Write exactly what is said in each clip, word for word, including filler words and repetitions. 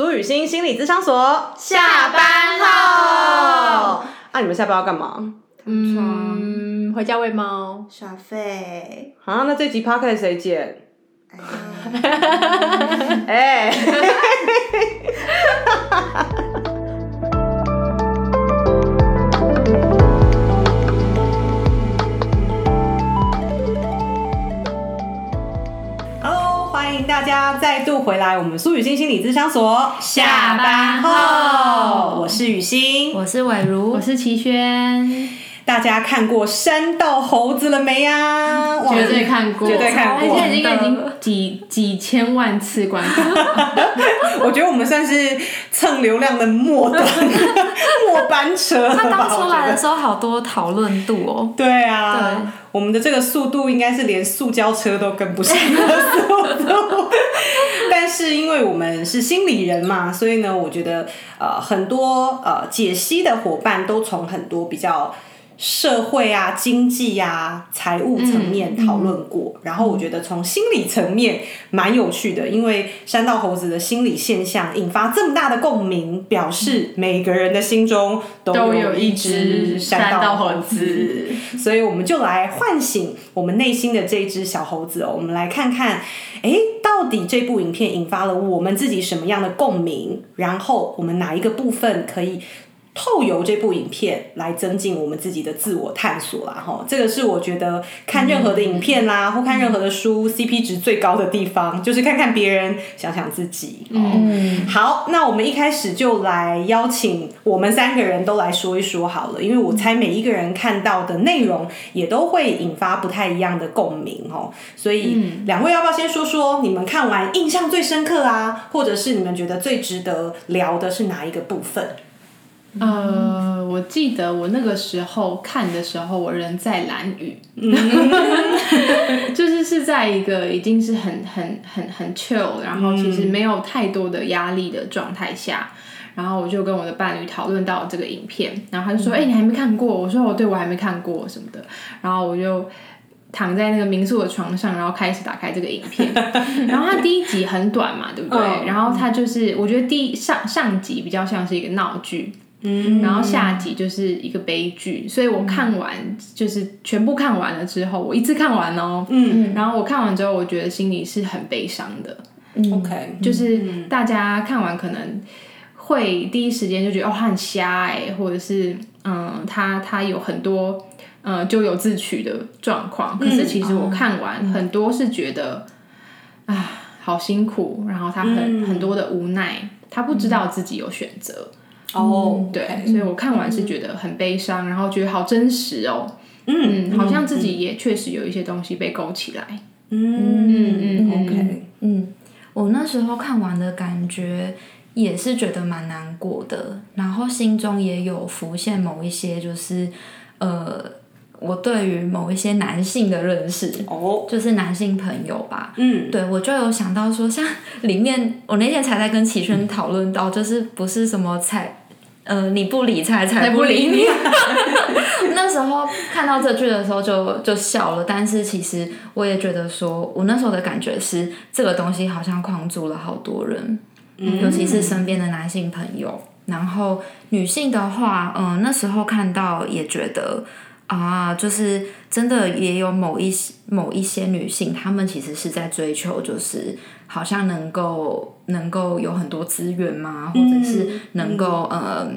苏予昕心理咨商所下班后啊，你们下班要干嘛？躺床、嗯、回家喂猫耍废啊。那这集 podcast 谁剪？哎大家再度回来，我们苏予昕心理咨商所下班后，我是予昕，我是瑋茹，我是齐轩。大家看过山道猴子了没啊？绝对看过，绝对看过，而且已经几几千万次观看。我觉得我们算是蹭流量的末端末班车。他刚出来的时候，好多讨论度哦。对啊。对，我们的这个速度应该是连塑胶车都跟不上的速度。但是因为我们是心理人嘛，所以呢我觉得呃很多呃解析的伙伴都从很多比较社会啊、经济啊、财务层面讨论过、嗯嗯、然后我觉得从心理层面蛮有趣的，因为山道猴子的心理现象引发这么大的共鸣，表示每个人的心中都有一只山道猴子，所以我们就来唤醒我们内心的这一只小猴子哦。我们来看看诶，到底这部影片引发了我们自己什么样的共鸣，然后我们哪一个部分可以透由这部影片来增进我们自己的自我探索啦，齁，这个是我觉得看任何的影片啦、嗯、或看任何的书、嗯、C P 值最高的地方就是看看别人，想想自己、嗯、好，那我们一开始就来邀请我们三个人都来说一说好了，因为我猜每一个人看到的内容也都会引发不太一样的共鸣，齁，所以两位要不要先说说你们看完印象最深刻啊，或者是你们觉得最值得聊的是哪一个部分？呃，我记得我那个时候看的时候，我人在兰屿，就是是在一个已经是很很很很 chill， 然后其实没有太多的压力的状态下，然后我就跟我的伴侣讨论到这个影片，然后他就说：“哎、嗯欸，你还没看过？”我说：“我对，我还没看过什么的。”然后我就躺在那个民宿的床上，然后开始打开这个影片。然后它第一集很短嘛，对不对？嗯、然后它就是，我觉得第一上上集比较像是一个闹剧。嗯，然后下集就是一个悲剧，所以我看完、嗯、就是全部看完了之后，我一次看完哦，嗯，然后我看完之后，我觉得心里是很悲伤的。OK，、嗯、就是大家看完可能会第一时间就觉得哦，他很瞎哎，或者是嗯，他他有很多呃咎由自取的状况。可是其实我看完、嗯、很多是觉得啊，好辛苦，然后他很、嗯、很多的无奈，他不知道自己有选择。哦、oh, okay. 对，所以我看完是觉得很悲伤、嗯、然后觉得好真实哦， 嗯, 嗯好像自己也确实有一些东西被勾起来，嗯嗯嗯 OK 嗯，我那时候看完的感觉也是觉得蛮难过的，然后心中也有浮现某一些就是呃我对于某一些男性的认识、oh. 就是男性朋友吧，嗯，对，我就有想到说像里面我那天才在跟齐轩讨论到、嗯、就是不是什么财呃你不理财财不理你那时候看到这句的时候就就笑了，但是其实我也觉得说我那时候的感觉是这个东西好像框住了好多人、嗯、尤其是身边的男性朋友，然后女性的话嗯、呃、那时候看到也觉得啊，就是真的也有某一些某一些女性，她们其实是在追求，就是好像能够能够有很多资源嘛，或者是能够嗯。呃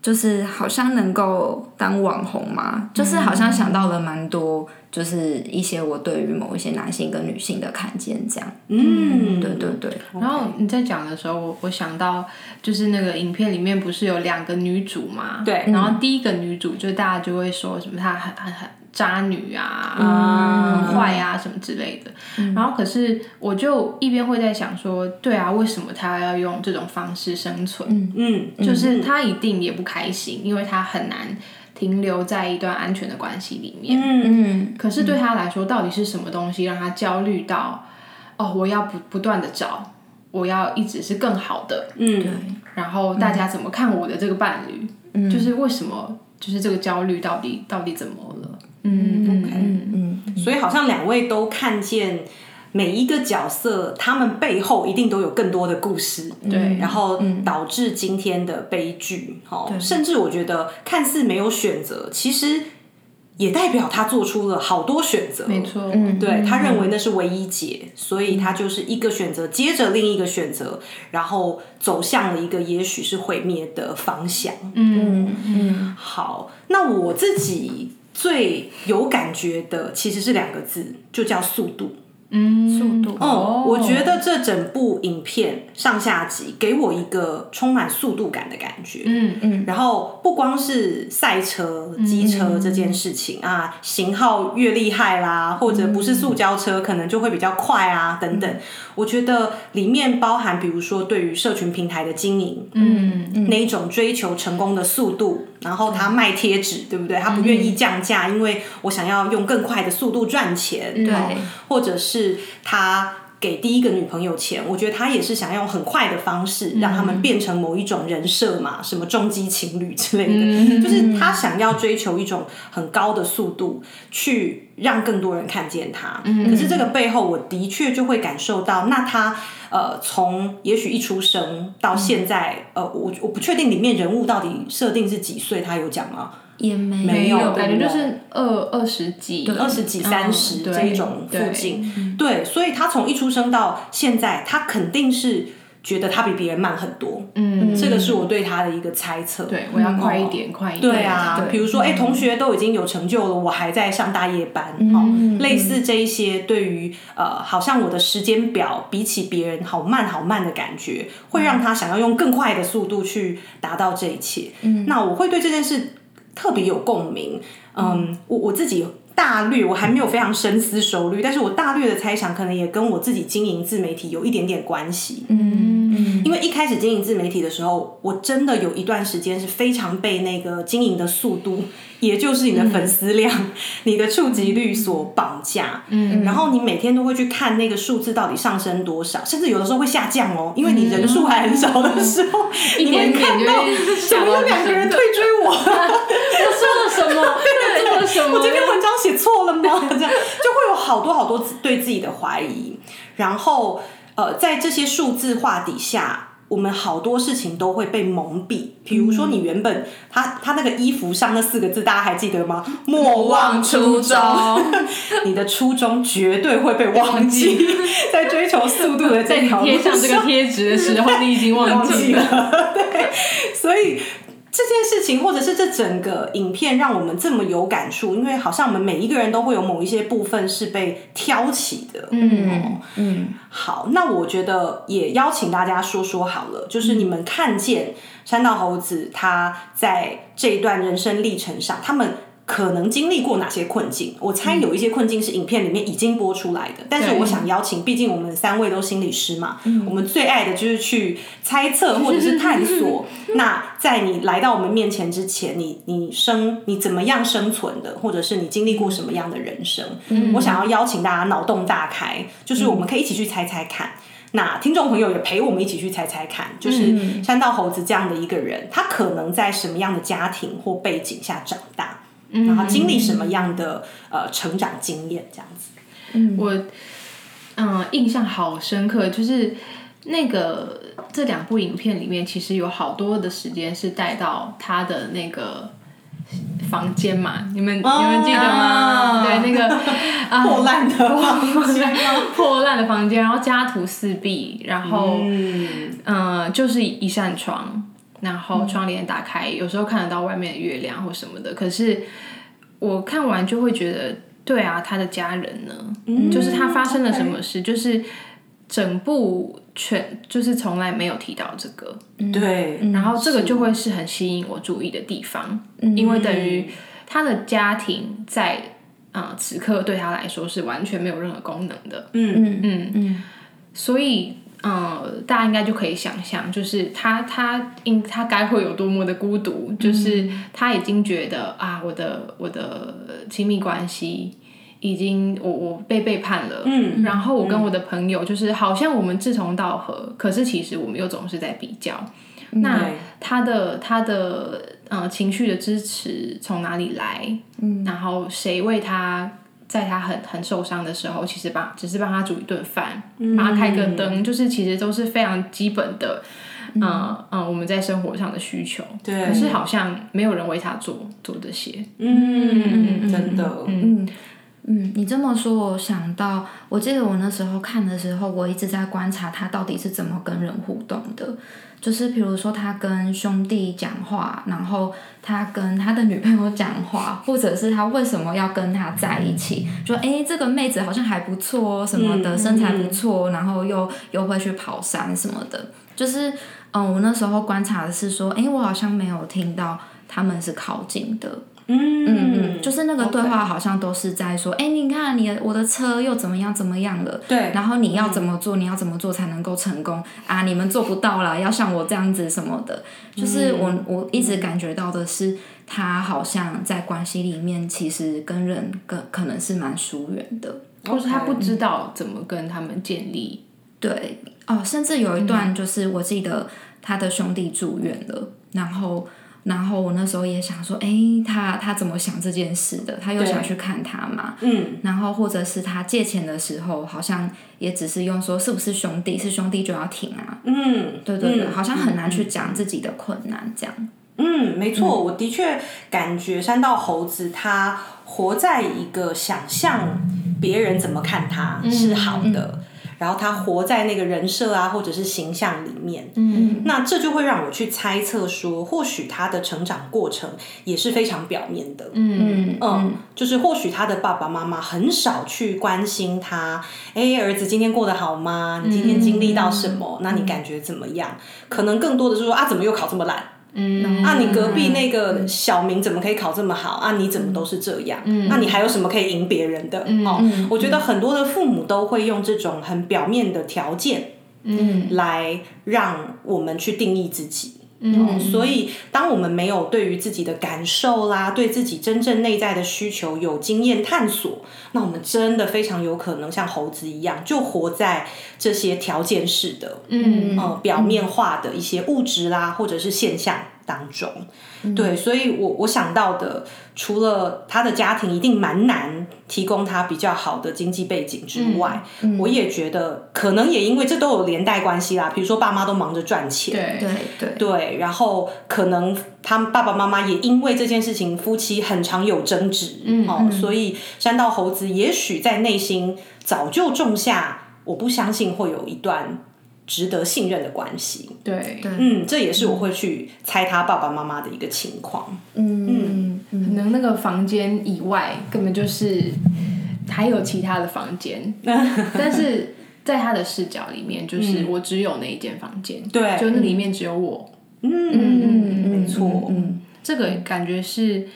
就是好像能够当网红嘛，就是好像想到了蛮多就是一些我对于某一些男性跟女性的看见这样，嗯，对对对。然后你在讲的时候我想到就是那个影片里面不是有两个女主嘛，对，然后第一个女主就大家就会说什么她很很很渣女啊、嗯、很坏啊什么之类的、嗯、然后可是我就一边会在想说对啊，为什么他要用这种方式生存，嗯嗯，就是他一定也不开心，因为他很难停留在一段安全的关系里面，嗯，可是对他来说、嗯、到底是什么东西让他焦虑到哦我要不不断的找，我要一直是更好的，嗯，对，然后大家怎么看我的这个伴侣、嗯、就是为什么就是这个焦虑到底到底怎么了，嗯 ，OK， 嗯，所以好像两位都看见每一个角色他们背后一定都有更多的故事，对，然后导致今天的悲剧、哦、甚至我觉得看似没有选择，其实也代表他做出了好多选择，没错，对，他认为那是唯一解、嗯、所以他就是一个选择接着另一个选择，然后走向了一个也许是毁灭的方向。嗯嗯，好，那我自己最有感觉的其实是两个字，就叫速度。嗯，速度、嗯哦、我觉得这整部影片上下集给我一个充满速度感的感觉。嗯嗯，然后不光是赛车机车这件事情、嗯、啊，型号越厉害啦，或者不是塑胶车、嗯、可能就会比较快啊等等、嗯、我觉得里面包含比如说对于社群平台的经营，嗯嗯，那一种追求成功的速度，然后他卖贴纸，对不对？他不愿意降价、嗯、因为我想要用更快的速度赚钱、嗯、对，或者是他给第一个女朋友钱，我觉得他也是想要用很快的方式让他们变成某一种人设嘛、嗯、什么重机情侣之类的、嗯、就是他想要追求一种很高的速度去让更多人看见他、嗯、可是这个背后我的确就会感受到，那他呃，从也许一出生到现在、嗯、呃，我我不确定里面人物到底设定是几岁，他有讲吗？也没没有，感觉就是二二十几、二十几、三十、哦、这一种附近。对，对，所以他从一出生到现在，他肯定是觉得他比别人慢很多。嗯，这个是我对他的一个猜测。对，我要快一点，嗯、快一点。对啊，对，比如说，哎、嗯欸，同学都已经有成就了，我还在上大夜班。嗯，哦、类似这一些，对于呃，好像我的时间表比起别人好慢好慢的感觉，会让他想要用更快的速度去达到这一切。嗯，那我会对这件事特别有共鸣。嗯，我我自己大略，我还没有非常深思熟虑，但是我大略的猜想可能也跟我自己经营自媒体有一点点关系。嗯嗯，因为一开始经营自媒体的时候，我真的有一段时间是非常被那个经营的速度，也就是你的粉丝量、嗯、你的触及率所绑架。嗯，然后你每天都会去看那个数字到底上升多少，甚至有的时候会下降哦，因为你人数还很少的时候，嗯、你会看到怎么有两个人退追我，我说了什么？我做了什么？我今天文章写错了吗？这样就会有好多好多对自己的怀疑，然后呃，在这些数字化底下，我们好多事情都会被蒙蔽，比如说你原本他他那个衣服上那四个字大家还记得吗？莫忘初衷你的初衷绝对会被忘记在追求速度的这条路上，在你贴上这个贴纸的时候你已经忘记了对，所以这件事情或者是这整个影片让我们这么有感触，因为好像我们每一个人都会有某一些部分是被挑起的。嗯、哦、嗯，好，那我觉得也邀请大家说说好了，就是你们看见山道猴子他在这一段人生历程上他们可能经历过哪些困境。我猜有一些困境是影片里面已经播出来的、嗯、但是我想邀请，毕竟我们三位都心理师嘛、嗯、我们最爱的就是去猜测或者是探索那在你来到我们面前之前，你你生你怎么样生存的，或者是你经历过什么样的人生、嗯、我想要邀请大家脑洞大开，就是我们可以一起去猜猜看、嗯、那听众朋友也陪我们一起去猜猜看，就是山道猴子这样的一个人，他可能在什么样的家庭或背景下长大，然后经历什么样的、嗯、呃成长经验这样子。我嗯、呃、印象好深刻，就是那个这两部影片里面其实有好多的时间是带到他的那个房间嘛，你们、哦、你们记得吗？对，那个、啊、破烂的房间破烂的房间，然后家徒四壁，然后嗯、呃、就是一扇窗，然后窗帘打开、嗯、有时候看得到外面的月亮或什么的，可是我看完就会觉得，对啊，他的家人呢、嗯、就是他发生了什么事、okay. 就是整部全就是从来没有提到这个，对、嗯、然后这个就会是很吸引我注意的地方、嗯、因为等于他的家庭在、呃、此刻对他来说是完全没有任何功能的。嗯嗯嗯，所以嗯，大家应该就可以想象，就是他他应他该会有多么的孤独，就是他已经觉得啊，我的我的亲密关系已经我我被背叛了，嗯，然后我跟我的朋友就是好像我们志同道合，可是其实我们又总是在比较。那他的他的呃情绪的支持从哪里来？嗯，然后谁为他在他很很受伤的时候，其实帮只是帮他煮一顿饭，帮他开个灯，嗯、就是其实都是非常基本的，嗯、呃呃、我们在生活上的需求。对。可是好像没有人为他做做这些。嗯，嗯真的。嗯。嗯嗯，你这么说，我想到，我记得我那时候看的时候，我一直在观察他到底是怎么跟人互动的，就是比如说他跟兄弟讲话，然后他跟他的女朋友讲话，或者是他为什么要跟他在一起，就哎这个妹子好像还不错什么的，嗯、身材不错，嗯、然后又又会去跑山什么的，就是嗯，我那时候观察的是说，哎，我好像没有听到他们是靠近的。嗯嗯嗯，就是那个对话好像都是在说，哎、okay. 欸，你看你我的车又怎么样怎么样了？对，然后你要怎么做，嗯、你要怎么做才能够成功啊？你们做不到啦，要像我这样子什么的。就是我、嗯、我一直感觉到的是，他好像在关系里面其实跟人跟可能是蛮疏远的， okay. 或是他不知道怎么跟他们建立。对哦，甚至有一段就是我记得他的兄弟住院了，嗯、然后。然后我那时候也想说，哎，他他怎么想这件事的？他又想去看他嘛？嗯。然后或者是他借钱的时候，好像也只是用说是不是兄弟，是兄弟就要挺啊。嗯，对对对，嗯、好像很难去讲自己的困难这样。嗯，没错，嗯、我的确感觉山道猴子他活在一个想象别人怎么看他是好的。嗯嗯然后他活在那个人设啊，或者是形象里面，嗯，那这就会让我去猜测说，或许他的成长过程也是非常表面的，嗯 嗯, 嗯，就是或许他的爸爸妈妈很少去关心他，哎，儿子今天过得好吗？你今天经历到什么？嗯、那你感觉怎么样？可能更多的是说啊，怎么又考这么烂？嗯，啊，你隔壁那个小明怎么可以考这么好啊？你怎么都是这样？嗯，那、啊、你还有什么可以赢别人的？嗯、哦、嗯，我觉得很多的父母都会用这种很表面的条件，嗯，来让我们去定义自己。嗯、哦，所以当我们没有对于自己的感受啦，对自己真正内在的需求有经验探索，那我们真的非常有可能像猴子一样，就活在这些条件式的，嗯、呃、表面化的一些物质啦，或者是现象当中。嗯、对，所以我我想到的，除了他的家庭一定蛮难提供他比较好的经济背景之外，嗯嗯、我也觉得可能也因为这都有连带关系啦，比如说爸妈都忙着赚钱，对对 对, 对，然后可能他爸爸妈妈也因为这件事情夫妻很常有争执，嗯哦嗯、所以山道猴子也许在内心早就种下我不相信会有一段值得信任的关系。对，嗯，这也是我会去猜他爸爸妈妈的一个情况。嗯嗯，可能那个房间以外根本就是还有其他的房间，但是在他的视角里面，就是我只有那一间房间，对、嗯，就那里面只有我。嗯嗯嗯，没错，嗯，嗯这个感觉是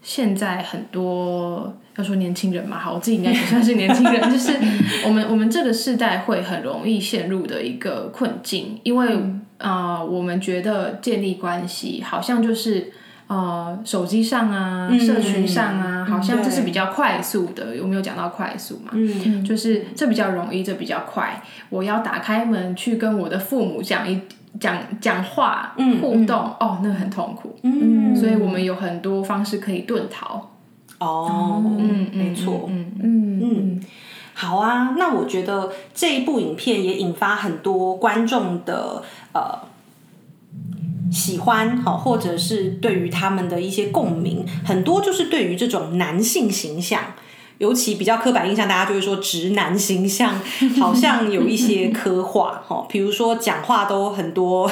现在很多。要说年轻人嘛，好，我自己应该也算是年轻人，就是我们我们这个世代会很容易陷入的一个困境，因为、嗯、呃，我们觉得建立关系好像就是呃手机上啊、嗯、社群上啊，好像这是比较快速的，有没有讲到快速嘛？嗯，就是这比较容易，这比较快。我要打开门去跟我的父母讲一。讲讲话互动、嗯嗯、哦，那很痛苦，嗯，所以我们有很多方式可以遁逃。哦，嗯，没错，嗯嗯嗯，好啊，那我觉得这一部影片也引发很多观众的呃喜欢，好，或者是对于他们的一些共鸣，很多就是对于这种男性形象。尤其比较刻板印象，大家就会说直男形象好像有一些刻画齁，比如说讲话都很多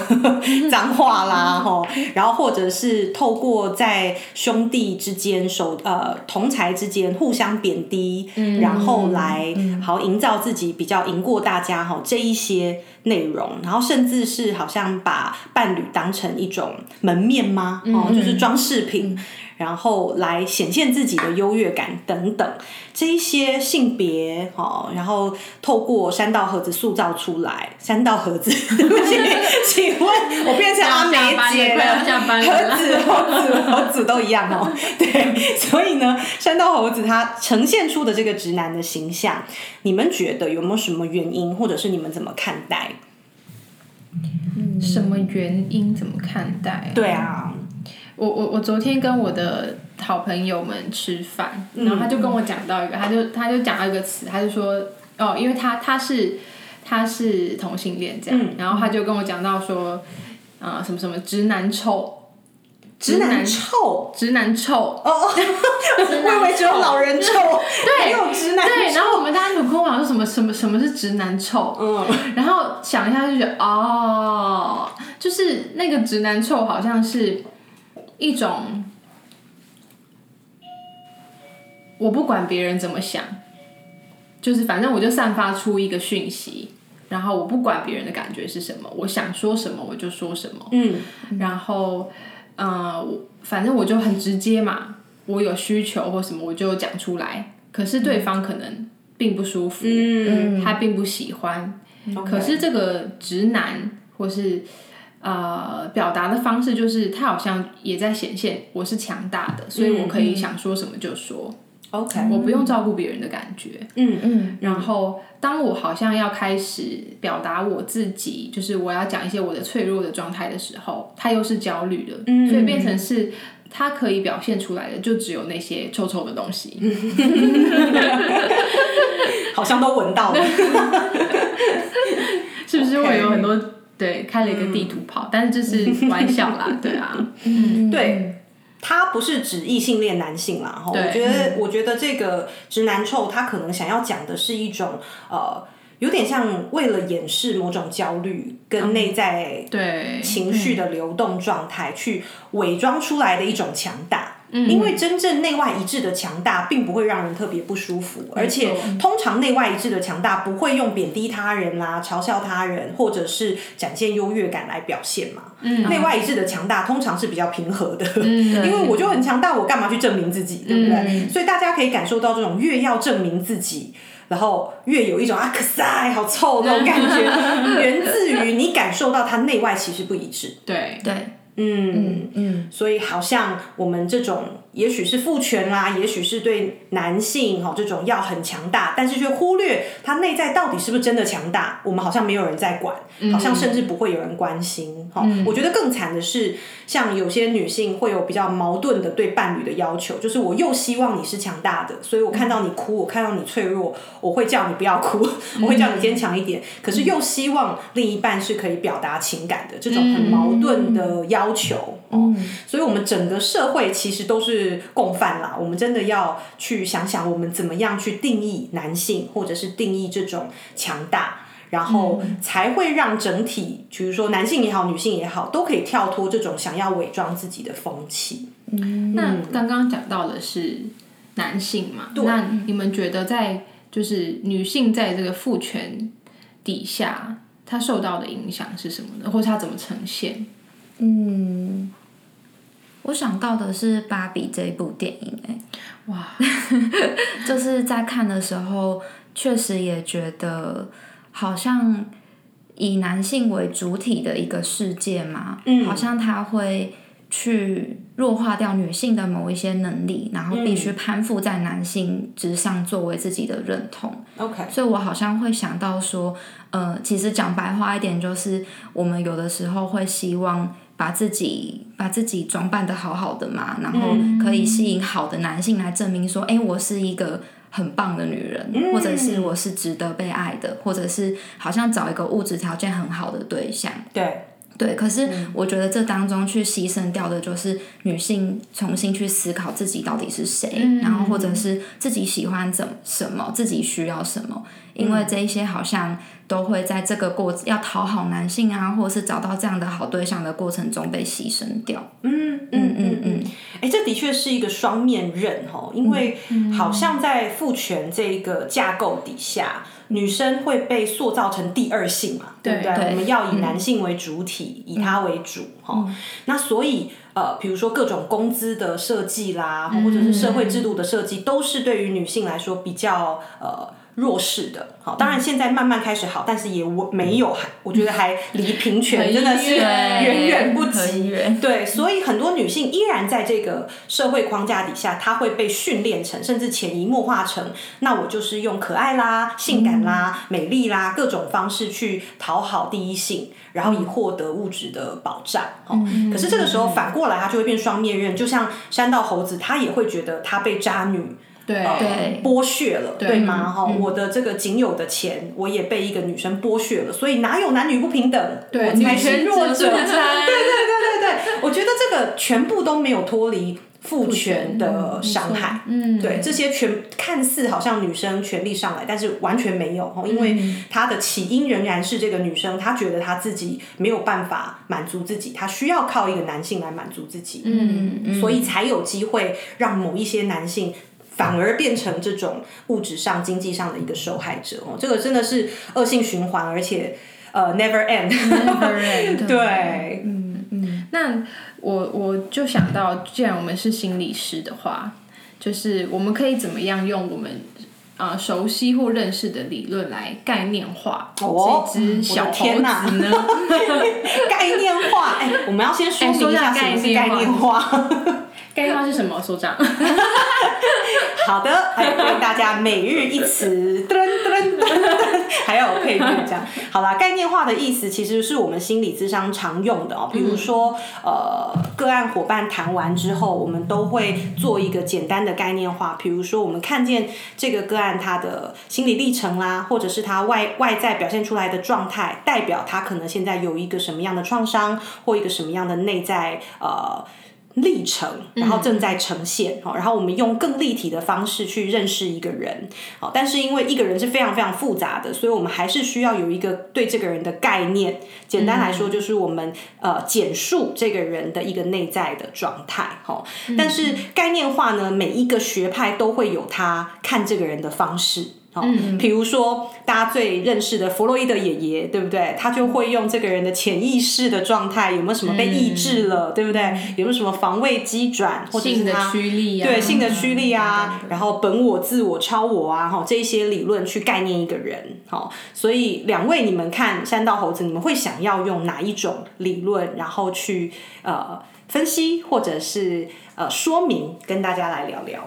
脏话啦齁，然后或者是透过在兄弟之间手呃同侪之间互相贬低，嗯、然后来好营造自己比较赢过大家齁这一些内容，然后甚至是好像把伴侣当成一种门面吗？齁、嗯、就是装饰品。嗯然后来显现自己的优越感等等，这一些性别、哦、然后透过山道猴子塑造出来。山道猴子请问我变成阿梅姐了，猴子猴子猴子都一样哦。对，所以呢山道猴子他呈现出的这个直男的形象，你们觉得有没有什么原因，或者是你们怎么看待？嗯、什么原因怎么看待、啊、对啊，我我我昨天跟我的好朋友们吃饭，然后他就跟我讲到一个，他就他就讲到一个词，他就说哦，因为他他是他是同性恋这样、嗯，然后他就跟我讲到说，呃，什么什么直男臭。直男臭，直男臭哦！我以为只有老人臭，对，有直男臭。对，然后我们大家有跟我讲说什么什么什么是直男臭，嗯，然后想一下就觉得哦，就是那个直男臭好像是一种，我不管别人怎么想，就是反正我就散发出一个讯息。然后我不管别人的感觉是什么，我想说什么我就说什么，嗯，然后呃，反正我就很直接嘛，我有需求或什么我就讲出来，可是对方可能并不舒服，嗯，他并不喜欢，嗯，可是这个直男或是呃表达的方式就是他好像也在显现我是强大的，所以我可以想说什么就说。OK， 我不用照顾别人的感觉，嗯嗯，然后当我好像要开始表达我自己，就是我要讲一些我的脆弱的状态的时候，他又是焦虑的，嗯，所以变成是他可以表现出来的就只有那些臭臭的东西，嗯，好像都闻到了，是不是会有很多，okay. 对，开了一个地图炮，嗯，但是这是玩笑啦，对啊，嗯，对。他不是指异性恋男性啦，我觉得、嗯、我觉得这个直男臭他可能想要讲的是一种呃，有点像为了掩饰某种焦虑跟内在情绪的流动状态去伪装出来的一种强大，嗯，因为真正内外一致的强大并不会让人特别不舒服，而且通常内外一致的强大不会用贬低他人啦、啊、嘲笑他人或者是展现优越感来表现嘛，嗯，内外一致的强大通常是比较平和的，嗯，因为我就很强大我干嘛去证明自己，对不对，嗯，所以大家可以感受到这种越要证明自己然后越有一种啊可塞好臭那种感觉源自于你感受到它内外其实不一致，对对，嗯嗯，所以好像我们这种也许是父权啦，也许是对男性这种要很强大，但是却忽略他内在到底是不是真的强大，我们好像没有人在管，好像甚至不会有人关心，嗯，我觉得更惨的是像有些女性会有比较矛盾的对伴侣的要求，就是我又希望你是强大的，所以我看到你哭，我看到你脆弱，我会叫你不要哭，我会叫你坚强一点，可是又希望另一半是可以表达情感的，这种很矛盾的要求，嗯，所以我们整个社会其实都是共犯啦，我们真的要去想想我们怎么样去定义男性或者是定义这种强大，然后才会让整体比如说男性也好女性也好都可以跳脱这种想要伪装自己的风气，嗯，那刚刚讲到的是男性嘛，那你们觉得在就是女性在这个父权底下她受到的影响是什么呢，或是她怎么呈现？嗯，我想到的是《芭比》这一部电影，欸，哇，就是在看的时候，确实也觉得好像以男性为主体的一个世界嘛，嗯，好像他会去弱化掉女性的某一些能力，然后必须攀附在男性之上作为自己的认同，嗯，所以我好像会想到说呃，其实讲白话一点就是我们有的时候会希望把自己把自己装扮得好好的嘛，然后可以吸引好的男性来证明说，哎，嗯，我是一个很棒的女人，嗯，或者是我是值得被爱的，或者是好像找一个物质条件很好的对象，对对，可是我觉得这当中去牺牲掉的就是女性重新去思考自己到底是谁，嗯，然后或者是自己喜欢怎什么，自己需要什么，因为这一些好像都会在这个过要讨好男性啊，或者是找到这样的好对象的过程中被牺牲掉。嗯嗯嗯嗯，哎，这的确是一个双面刃哦，因为好像在父权这个架构底下，女生会被塑造成第二性嘛，对不对？我们要以男性为主体，嗯，以他为主，哦嗯，那所以呃，比如说各种工资的设计啦，嗯，或者是社会制度的设计，都是对于女性来说比较呃弱势的。好，当然现在慢慢开始好，但是也我没有，我觉得还离平权真的是远远不及。对，所以很多女性依然在这个社会框架底下，她会被训练成，甚至潜移默化成，那我就是用可爱啦、性感啦、美丽啦各种方式去讨好第一性，然后以获得物质的保障。哦，可是这个时候反过来，她就会变双面刃，就像山道猴子，她也会觉得她被渣女。对，呃、剥削了， 对， 对吗？哈、嗯，我的这个仅有的钱，我也被一个女生剥削了，所以哪有男女不平等？对，女权弱者，对对对对对，我觉得这个全部都没有脱离父权的伤害。嗯，对，这些全看似好像女生权力上来，但是完全没有，因为她的起因仍然是这个女生，她觉得她自己没有办法满足自己，她需要靠一个男性来满足自己。嗯，嗯，所以才有机会让某一些男性反而变成这种物质上、经济上的一个受害者。哦，这个真的是恶性循环，而且呃 ，never end， never end 对，嗯嗯。那我我就想到，既然我们是心理师的话，就是我们可以怎么样用我们啊、呃、熟悉或认识的理论来概念化这只小猴子呢？哦、概念化，哎、欸，我们要先说明一下什么是概念化。概念化是什么？所长。好的，还有为大家每日一词，噔噔噔，还有配对这样。好啦，概念化的意思其实是我们心理咨商常用的哦，比如说、嗯、呃，个案伙伴谈完之后，我们都会做一个简单的概念化，比如说我们看见这个个案他的心理历程啦，或者是他外外在表现出来的状态，代表他可能现在有一个什么样的创伤或一个什么样的内在呃。历程，然后正在呈现、嗯、然后我们用更立体的方式去认识一个人，但是因为一个人是非常非常复杂的，所以我们还是需要有一个对这个人的概念。简单来说就是我们、嗯、呃简述这个人的一个内在的状态。但是概念化呢，每一个学派都会有他看这个人的方式。嗯，比如说大家最认识的弗洛伊德爷爷，对不对？他就会用这个人的潜意识的状态，有没有什么被抑制了，嗯、对不对？有没有什么防卫机转，或者是性的驱力啊，对，性的驱力啊，嗯、然后本我、自我、超我啊，哈，这些理论去概念一个人。好，所以两位，你们看山道猴子，你们会想要用哪一种理论，然后去呃分析或者是呃说明，跟大家来聊聊。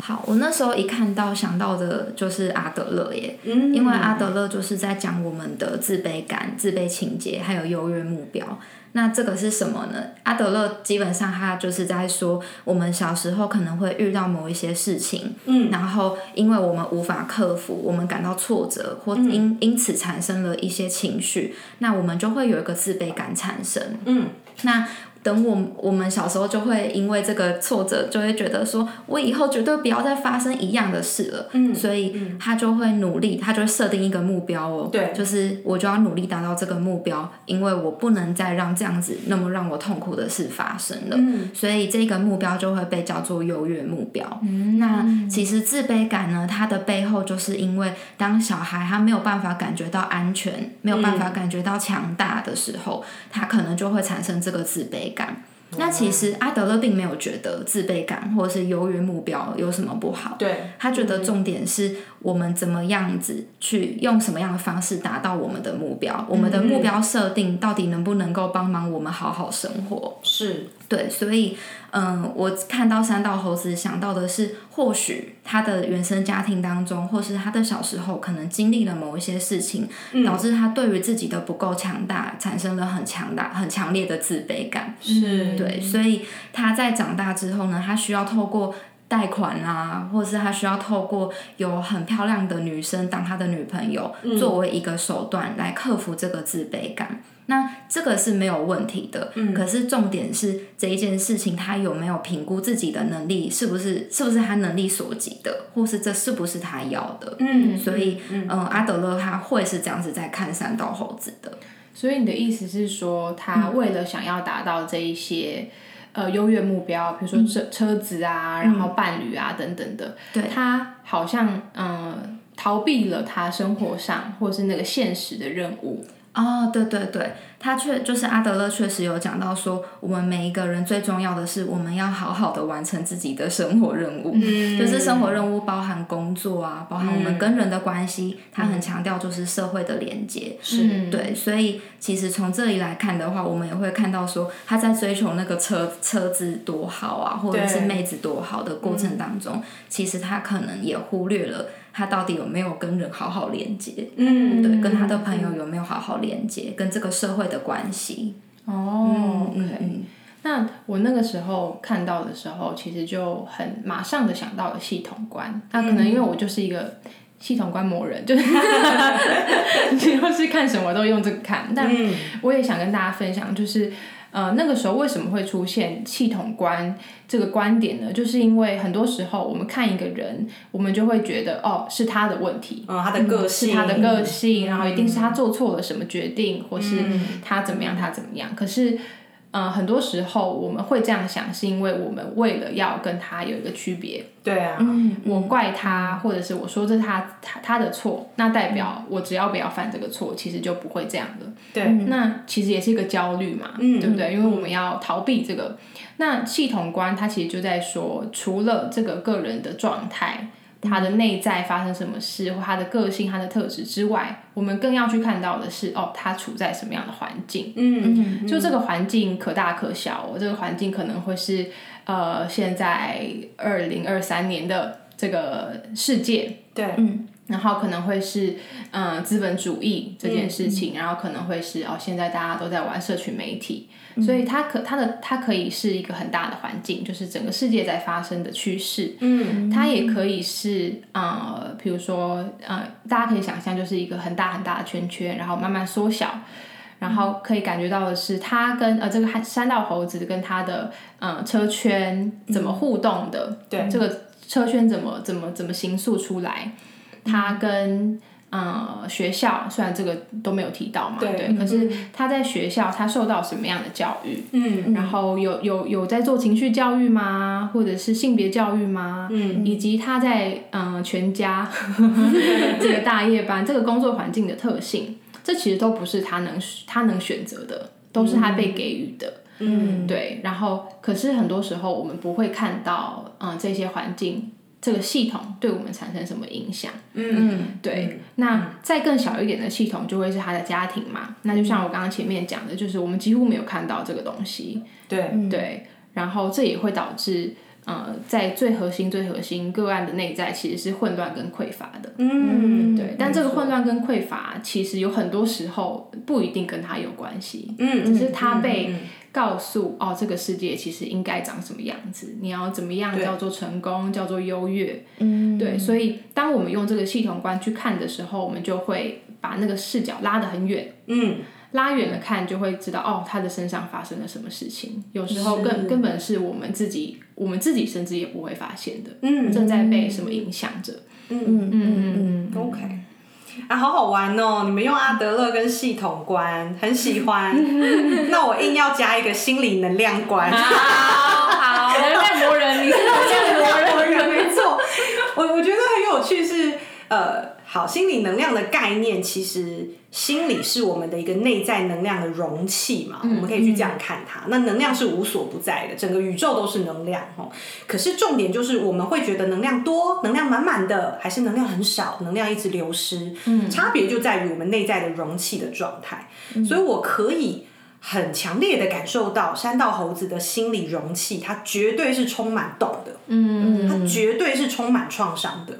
好，我那时候一看到想到的就是阿德勒耶、嗯、因为阿德勒就是在讲我们的自卑感、自卑情结还有优越目标。那这个是什么呢？阿德勒基本上他就是在说我们小时候可能会遇到某一些事情、嗯、然后因为我们无法克服，我们感到挫折或 因,、嗯、因此产生了一些情绪，那我们就会有一个自卑感产生。嗯，那等我我们小时候就会因为这个挫折，就会觉得说我以后绝对不要再发生一样的事了。嗯，所以他就会努力，他就会设定一个目标哦，对，就是我就要努力达到这个目标，因为我不能再让这样子那么让我痛苦的事发生了。嗯，所以这个目标就会被叫做优越目标。嗯，那其实自卑感呢，它的背后就是因为当小孩他没有办法感觉到安全，没有办法感觉到强大的时候，他可能就会产生这个自卑感。那其实阿德勒并没有觉得自卑感或者是优越目标有什么不好，对，他觉得重点是我们怎么样子去用什么样的方式达到我们的目标，我们的目标设定到底能不能够帮忙我们好好生活。是，对，所以嗯，我看到山道猴子想到的是，或许他的原生家庭当中，或是他的小时候可能经历了某一些事情，嗯、导致他对于自己的不够强大产生了很强大、很强烈的自卑感。是，对，所以他在长大之后呢，他需要透过贷款啊，或是他需要透过有很漂亮的女生当他的女朋友，嗯、作为一个手段来克服这个自卑感。那这个是没有问题的，嗯、可是重点是这一件事情他有没有评估自己的能力，是不是是不是他能力所及的，或是这是不是他要的。嗯，所以嗯、呃，阿德勒他会是这样子在看山道猴子的。所以你的意思是说，他为了想要达到这一些、嗯、呃优越目标，比如说车车子啊，嗯、然后伴侣啊等等的，对，他好像嗯、呃、逃避了他生活上或是那个现实的任务。哦，对对对，他却就是阿德勒确实有讲到说，我们每一个人最重要的是我们要好好的完成自己的生活任务、嗯、就是生活任务包含工作啊，包含我们跟人的关系、嗯、他很强调就是社会的连结，是对，所以其实从这里来看的话，我们也会看到说他在追求那个车车子多好啊，或者是妹子多好的过程当中、嗯、其实他可能也忽略了他到底有没有跟人好好连接，嗯，对，跟他的朋友有没有好好连接、嗯、跟这个社会的关系。哦、嗯 okay. 嗯、那我那个时候看到的时候其实就很马上的想到了系统观，那可能因为我就是一个系统观魔人，就是就是看什么都用这个看，但我也想跟大家分享就是呃，那个时候为什么会出现系统观这个观点呢？就是因为很多时候我们看一个人，我们就会觉得哦，是他的问题，嗯，他的个性，是他的个性，嗯、然后一定是他做错了什么决定，嗯、或是他怎么样，他怎么样。可是，呃，很多时候我们会这样想，是因为我们为了要跟他有一个区别。对啊，嗯、我怪他，或者是我说这是他他他的错，那代表我只要不要犯这个错，其实就不会这样了。对，那其实也是一个焦虑嘛，嗯、对不对？因为我们要逃避这个。那系统观它其实就在说，除了这个个人的状态，他的内在发生什么事，或他的个性、他的特质之外，我们更要去看到的是，哦，他处在什么样的环境。嗯，就这个环境可大可小哦，这个环境可能会是呃，现在二零二三年的这个世界，对，嗯，然后可能会是嗯、呃、资本主义这件事情，嗯、然后可能会是哦，现在大家都在玩社群媒体。所以它可它的它可以是一个很大的环境，就是整个世界在发生的趋势。嗯，它也可以是呃，比如说呃，大家可以想象就是一个很大很大的圈圈，然后慢慢缩小，然后可以感觉到的是它跟呃这个山道猴子跟它的呃车圈怎么互动的，对、嗯，这个车圈怎么怎么怎么形塑出来，它跟。呃、嗯，学校虽然这个都没有提到嘛， 对, 对、嗯，可是他在学校他受到什么样的教育？嗯，然后有有有在做情绪教育吗？或者是性别教育吗？嗯，以及他在嗯、呃、全家这个大夜班这个工作环境的特性，这其实都不是他能他能选择的，都是他被给予的。嗯，对。然后，可是很多时候我们不会看到嗯、呃、这些环境。这个系统对我们产生什么影响？嗯，对。嗯、那再更小一点的系统，就会是他的家庭嘛。那就像我刚刚前面讲的，就是我们几乎没有看到这个东西。对对。然后这也会导致，呃，在最核心、最核心个案的内在，其实是混乱跟匮乏的。嗯，对。但这个混乱跟匮乏，其实有很多时候不一定跟他有关系。嗯，只是他被。嗯嗯嗯告诉哦，这个世界其实应该长什么样子，你要怎么样叫做成功，叫做优越，嗯，对，所以当我们用这个系统观去看的时候，我们就会把那个视角拉得很远，嗯，拉远了看就会知道哦，他的身上发生了什么事情，有时候根根本是我们自己，我们自己甚至也不会发现的，嗯，正在被什么影响着，嗯嗯嗯嗯 ，OK。啊，好好玩哦！你们用阿德勒跟系统观，很喜欢。那我硬要加一个心理能量观。好，好，能量魔人，你是能量魔人，没错。我我觉得很有趣是，呃，好，心理能量的概念，其实心理是我们的一个内在能量的容器嘛，嗯、我们可以去这样看它。那能量是无所不在的，整个宇宙都是能量哦。可是重点就是，我们会觉得能量多、能量满满的，还是能量很少、能量一直流失？嗯，差别就在于我们内在的容器的状态。嗯、所以我可以很强烈的感受到，山道猴子的心理容器，它绝对是充满洞的，嗯，它绝对是充满创伤的。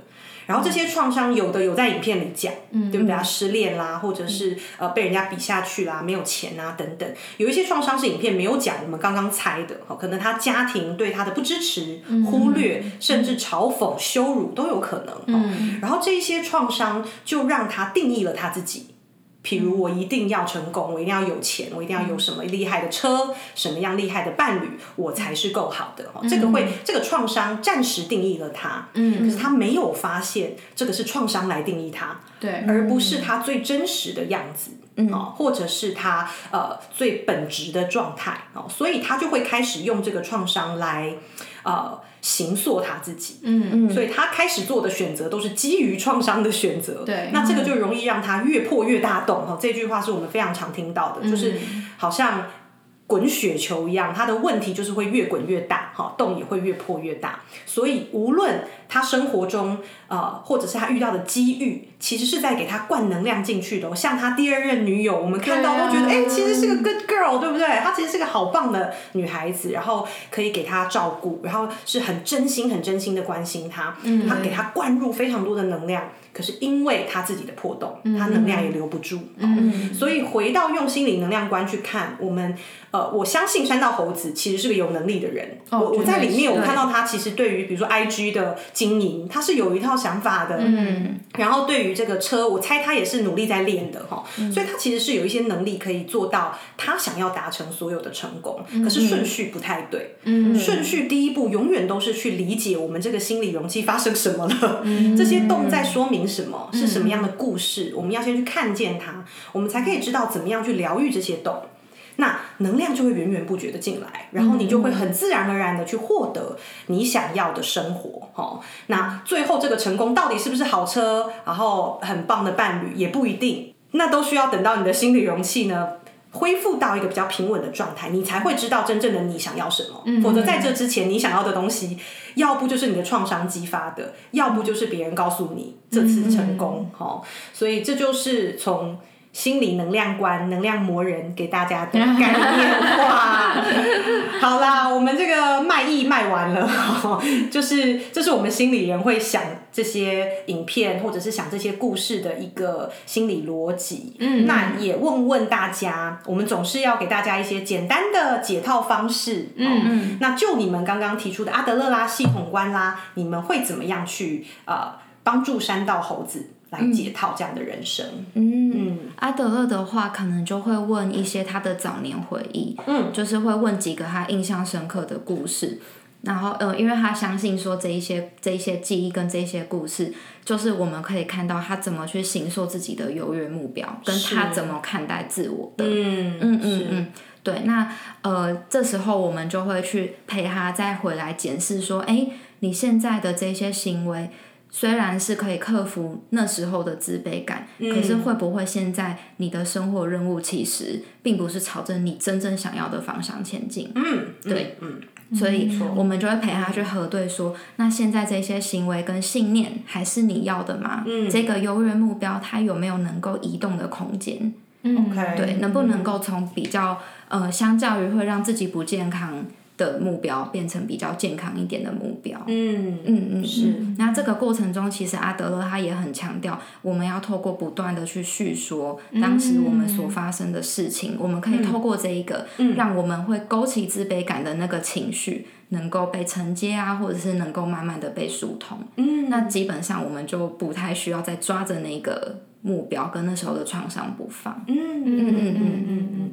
然后这些创伤有的有在影片里讲，嗯、对不对啊？失恋啦，或者是、嗯、呃被人家比下去啦，没有钱啊等等，有一些创伤是影片没有讲，我们刚刚猜的，可能他家庭对他的不支持、嗯、忽略，甚至嘲讽、羞辱都有可能。嗯、然后这些创伤就让他定义了他自己。譬如我一定要成功，我一定要有钱，我一定要有什么厉害的车，什么样厉害的伴侣，我才是够好的。这个会，这个创伤暂时定义了他，嗯，可是他没有发现这个是创伤来定义他，对，而不是他最真实的样子。嗯、哦，或者是他呃最本质的状态哦，所以他就会开始用这个创伤来呃形塑他自己，嗯嗯，所以他开始做的选择都是基于创伤的选择，对，那这个就容易让他越破越大洞哦。这句话是我们非常常听到的，嗯、就是好像滚雪球一样，他的问题就是会越滚越大，洞也会越破越大。所以无论他生活中、呃、或者是他遇到的机遇，其实是在给他灌能量进去的、哦、像他第二任女友，我们看到都觉得、欸、其实是个 good girl， 对不对？她其实是个好棒的女孩子，然后可以给他照顾，然后是很真心很真心的关心他，他给他灌入非常多的能量，可是因为他自己的破洞，他能量也留不住、嗯哦、所以回到用心灵能量观去看我们、呃、我相信山道猴子其实是个有能力的人、哦、我, 我在里面我看到他其实对于比如说 I G 的经营他是有一套想法的、嗯、然后对于这个车我猜他也是努力在练的、哦嗯、所以他其实是有一些能力可以做到他想要达成所有的成功，可是顺序不太对、嗯、顺序第一步永远都是去理解我们这个心理容器发生什么了、嗯、这些洞在说明什么是什么样的故事、嗯、我们要先去看见它，我们才可以知道怎么样去疗愈这些洞，那能量就会源源不绝的进来，然后你就会很自然而然的去获得你想要的生活、哦、那最后这个成功到底是不是好车然后很棒的伴侣也不一定，那都需要等到你的心理容器呢恢复到一个比较平稳的状态，你才会知道真正的你想要什么、嗯、否则在这之前你想要的东西要不就是你的创伤激发的，要不就是别人告诉你这次成功、嗯哦、所以这就是从心理能量观能量魔人给大家的概念化。好啦，我们这个卖艺卖完了、哦、就是这是我们心理人会想这些影片或者是想这些故事的一个心理逻辑、嗯、那也问问大家，我们总是要给大家一些简单的解套方式、嗯哦嗯、那就你们刚刚提出的阿德勒啦系统观啦，你们会怎么样去呃帮助山道猴子来解套这样的人生？ 嗯, 嗯阿德勒的话可能就会问一些他的早年回忆，嗯，就是会问几个他印象深刻的故事，然后呃，因为他相信说这一些这一些记忆跟这一些故事就是我们可以看到他怎么去形塑自己的优越目标跟他怎么看待自我的，嗯嗯嗯嗯对，那呃，这时候我们就会去陪他再回来检视说，哎，你现在的这些行为虽然是可以克服那时候的自卑感、嗯、可是会不会现在你的生活任务其实并不是朝着你真正想要的方向前进，嗯，对，嗯，所以我们就会陪他去核对说、嗯、那现在这些行为跟信念还是你要的吗、嗯、这个优越目标它有没有能够移动的空间，嗯，对，能不能够从比较呃，相较于会让自己不健康的目标变成比较健康一点的目标，嗯嗯嗯，是。那这个过程中其实阿德勒他也很强调我们要透过不断的去叙说当时我们所发生的事情、嗯、我们可以透过这一个、嗯、让我们会勾起自卑感的那个情绪能够被承接啊，或者是能够慢慢的被疏通，嗯，那基本上我们就不太需要再抓着那个目标跟那时候的创伤不放，嗯嗯嗯嗯嗯嗯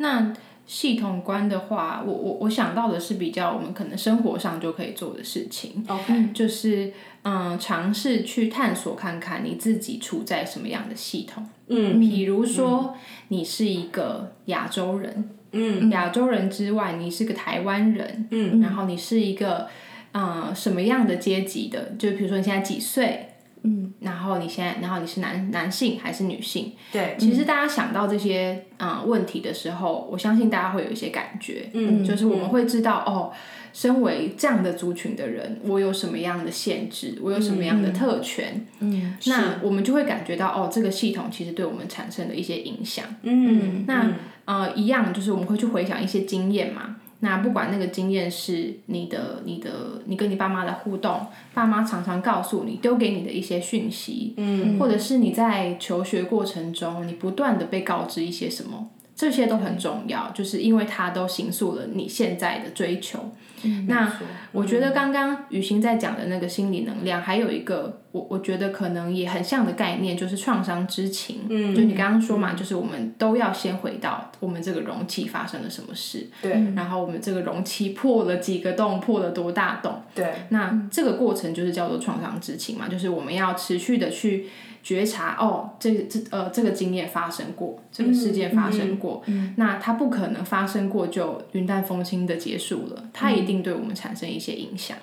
那系统观的话，我我我想到的是比较我们可能生活上就可以做的事情， okay. 就是嗯尝试去探索看看你自己处在什么样的系统，嗯，比如说、嗯、你是一个亚洲人，嗯，亚洲人之外你是个台湾人，嗯，然后你是一个嗯什么样的阶级的，就比如说你现在几岁，嗯，然后你现在，然后你是男男性还是女性？对，其实大家想到这些嗯问题的时候，我相信大家会有一些感觉，嗯，就是我们会知道、嗯、哦，身为这样的族群的人，我有什么样的限制，我有什么样的特权，嗯，那我们就会感觉到哦，这个系统其实对我们产生的一些影响，嗯，那嗯呃一样就是我们会去回想一些经验嘛。那不管那个经验是你的你的你跟你爸妈的互动，爸妈常常告诉你丢给你的一些讯息，嗯，或者是你在求学过程中你不断的被告知一些什么，这些都很重要，就是因为它都形塑了你现在的追求、嗯、那我觉得刚刚雨欣在讲的那个心理能量还有一个我我觉得可能也很像的概念，就是创伤知情。嗯，就你刚刚说嘛，嗯、就是我们都要先回到我们这个容器发生了什么事，对，然后我们这个容器破了几个洞，破了多大洞，对，那这个过程就是叫做创伤知情嘛，就是我们要持续的去觉察，哦，这这呃这个经验发生过，这个事件发生过，嗯嗯、那它不可能发生过就云淡风轻的结束了，它一定对我们产生一些影响。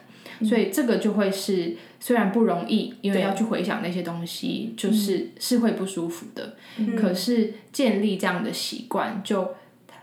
所以这个就会是虽然不容易，因为要去回想那些东西，就是、嗯、是会不舒服的、嗯、可是建立这样的习惯就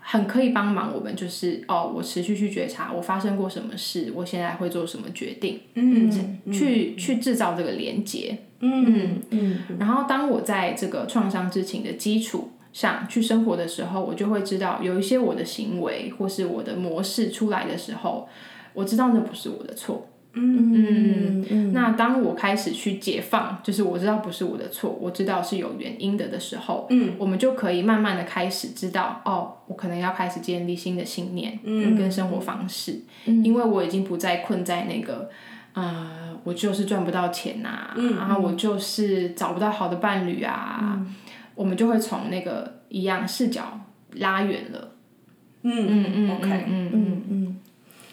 很可以帮忙我们，就是哦，我持续去觉察我发生过什么事，我现在会做什么决定，嗯，去、嗯、去制造这个连结，嗯嗯，然后当我在这个创伤知情的基础上去生活的时候，我就会知道有一些我的行为或是我的模式出来的时候，我知道那不是我的错，嗯嗯，那当我开始去解放，就是我知道不是我的错，我知道是有原因的的时候，嗯，我们就可以慢慢的开始知道，哦，我可能要开始建立新的信念，嗯，跟生活方式，嗯，因为我已经不再困在那个呃，我就是赚不到钱啊，嗯，然后我就是找不到好的伴侣啊，嗯，我们就会从那个一样视角拉远了，嗯嗯嗯 OK 嗯嗯嗯，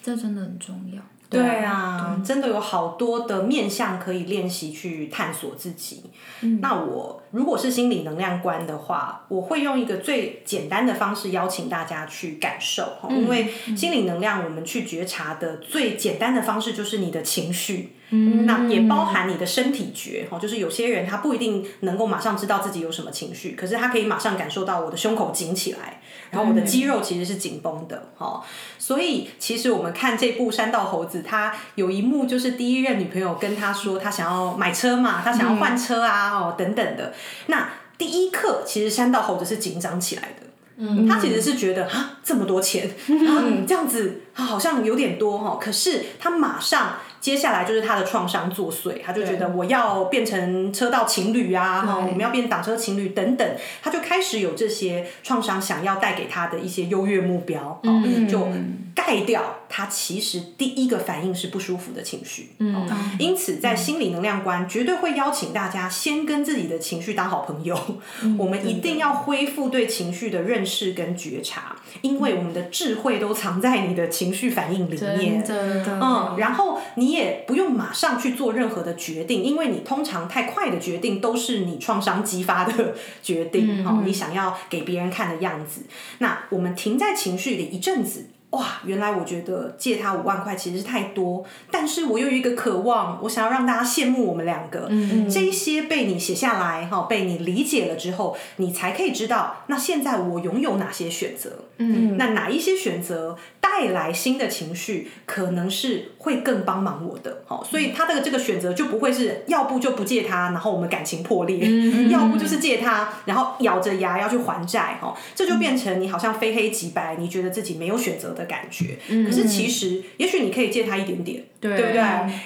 这真的很重要。对啊，对，真的有好多的面向可以练习去探索自己、嗯、那我如果是心理能量观的话，我会用一个最简单的方式邀请大家去感受、嗯、因为心理能量我们去觉察的最简单的方式就是你的情绪，嗯、那也包含你的身体觉，就是有些人他不一定能够马上知道自己有什么情绪，可是他可以马上感受到我的胸口紧起来，然后我的肌肉其实是紧绷的、嗯、所以其实我们看这部山道猴子，他有一幕就是第一任女朋友跟他说他想要买车嘛，他想要换车啊、嗯、等等的，那第一刻其实山道猴子是紧张起来的，嗯、他其实是觉得啊这么多钱、嗯、这样子、啊、好像有点多、哦、可是他马上接下来就是他的创伤作祟，他就觉得我要变成车道情侣啊、哦、我们要变挡车情侣等等，他就开始有这些创伤想要带给他的一些优越目标、哦嗯、就盖掉他其实第一个反应是不舒服的情绪、嗯哦、因此在心理能量观、嗯、绝对会邀请大家先跟自己的情绪当好朋友、嗯、我们一定要恢复对情绪的认识跟觉察，因为我们的智慧都藏在你的情绪反应里面，真的、嗯、然后你也不用马上去做任何的决定，因为你通常太快的决定都是你创伤激发的决定、嗯哦、你想要给别人看的样子，那我们停在情绪里一阵子，哇，原来我觉得借他五万块其实太多，但是我又有一个渴望，我想要让大家羡慕我们两个，嗯嗯，这一些被你写下来，被你理解了之后，你才可以知道那现在我拥有哪些选择，嗯，那哪一些选择带来新的情绪可能是会更帮忙我的，所以他的这个选择就不会是要不就不借他然后我们感情破裂、嗯、要不就是借他然后咬着牙要去还债，这就变成你好像非黑即白，你觉得自己没有选择的感觉，可是其实也许你可以借他一点点， 对, 对不对？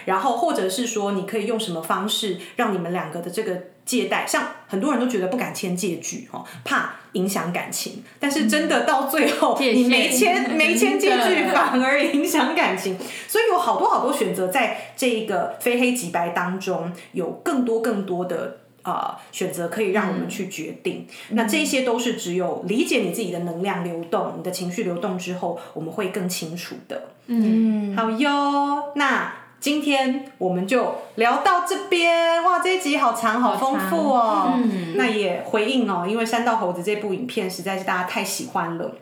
然后或者是说你可以用什么方式让你们两个的这个借贷，像很多人都觉得不敢签借据，怕影响感情，但是真的到最后、嗯、你没签没签借据反而影响感情，所以有好多好多选择在这个非黑即白当中有更多更多的呃，选择可以让我们去决定、嗯、那这些都是只有理解你自己的能量流动，你的情绪流动之后我们会更清楚的，嗯，好哟，那今天我们就聊到这边，哇，这一集好长好丰富哦、嗯、那也回应哦，因为山道猴子这部影片实在是大家太喜欢了，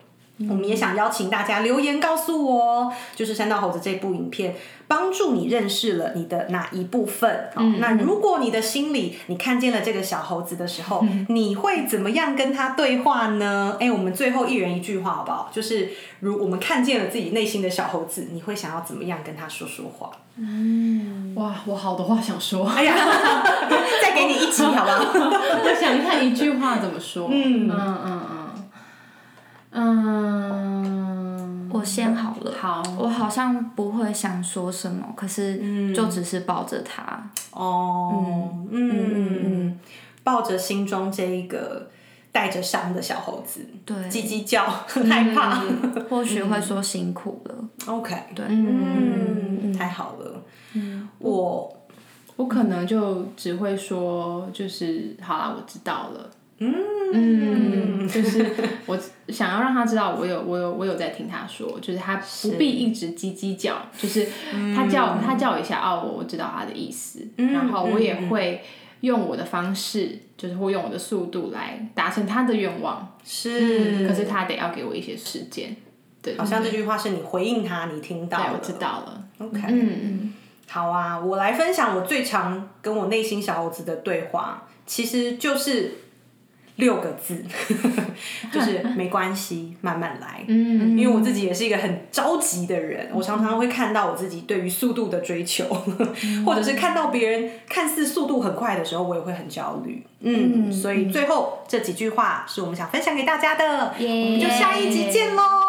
我们也想邀请大家留言告诉我，就是山道猴子这部影片帮助你认识了你的哪一部分、嗯哦、那如果你的心里你看见了这个小猴子的时候、嗯、你会怎么样跟他对话呢？哎，我们最后一人一句话好不好，就是如我们看见了自己内心的小猴子，你会想要怎么样跟他说说话？嗯，哇，我好多话想说，哎呀再给你一集好不好我想看一句话怎么说，嗯嗯嗯嗯嗯，我先好了。好，我好像不会想说什么，可是就只是抱着他。哦，嗯嗯嗯嗯，抱着心中这一个带着伤的小猴子，对，叽叽叫，很害怕，嗯、或许会说辛苦了。嗯、OK， 对，嗯，太好了，嗯、我。我可能就只会说就是好啦，我知道了。嗯，就是我想要让他知道我有我有我有在听他说，就是他不必一直叽叽叫，就是他叫、嗯、他叫一下哦，我知道他的意思、嗯，然后我也会用我的方式，嗯、就是会用我的速度来达成他的愿望。是、嗯，可是他得要给我一些时间。对，好像这句话是你回应他，你听到了，对，我知道了。OK， 嗯，好啊，我来分享我最常跟我内心小猴子的对话，其实就是。六个字就是没关系慢慢来，嗯，因为我自己也是一个很着急的人，我常常会看到我自己对于速度的追求或者是看到别人看似速度很快的时候，我也会很焦虑， 嗯, 嗯所以最后这几句话是我们想分享给大家的， yeah, 我们就下一集见咯。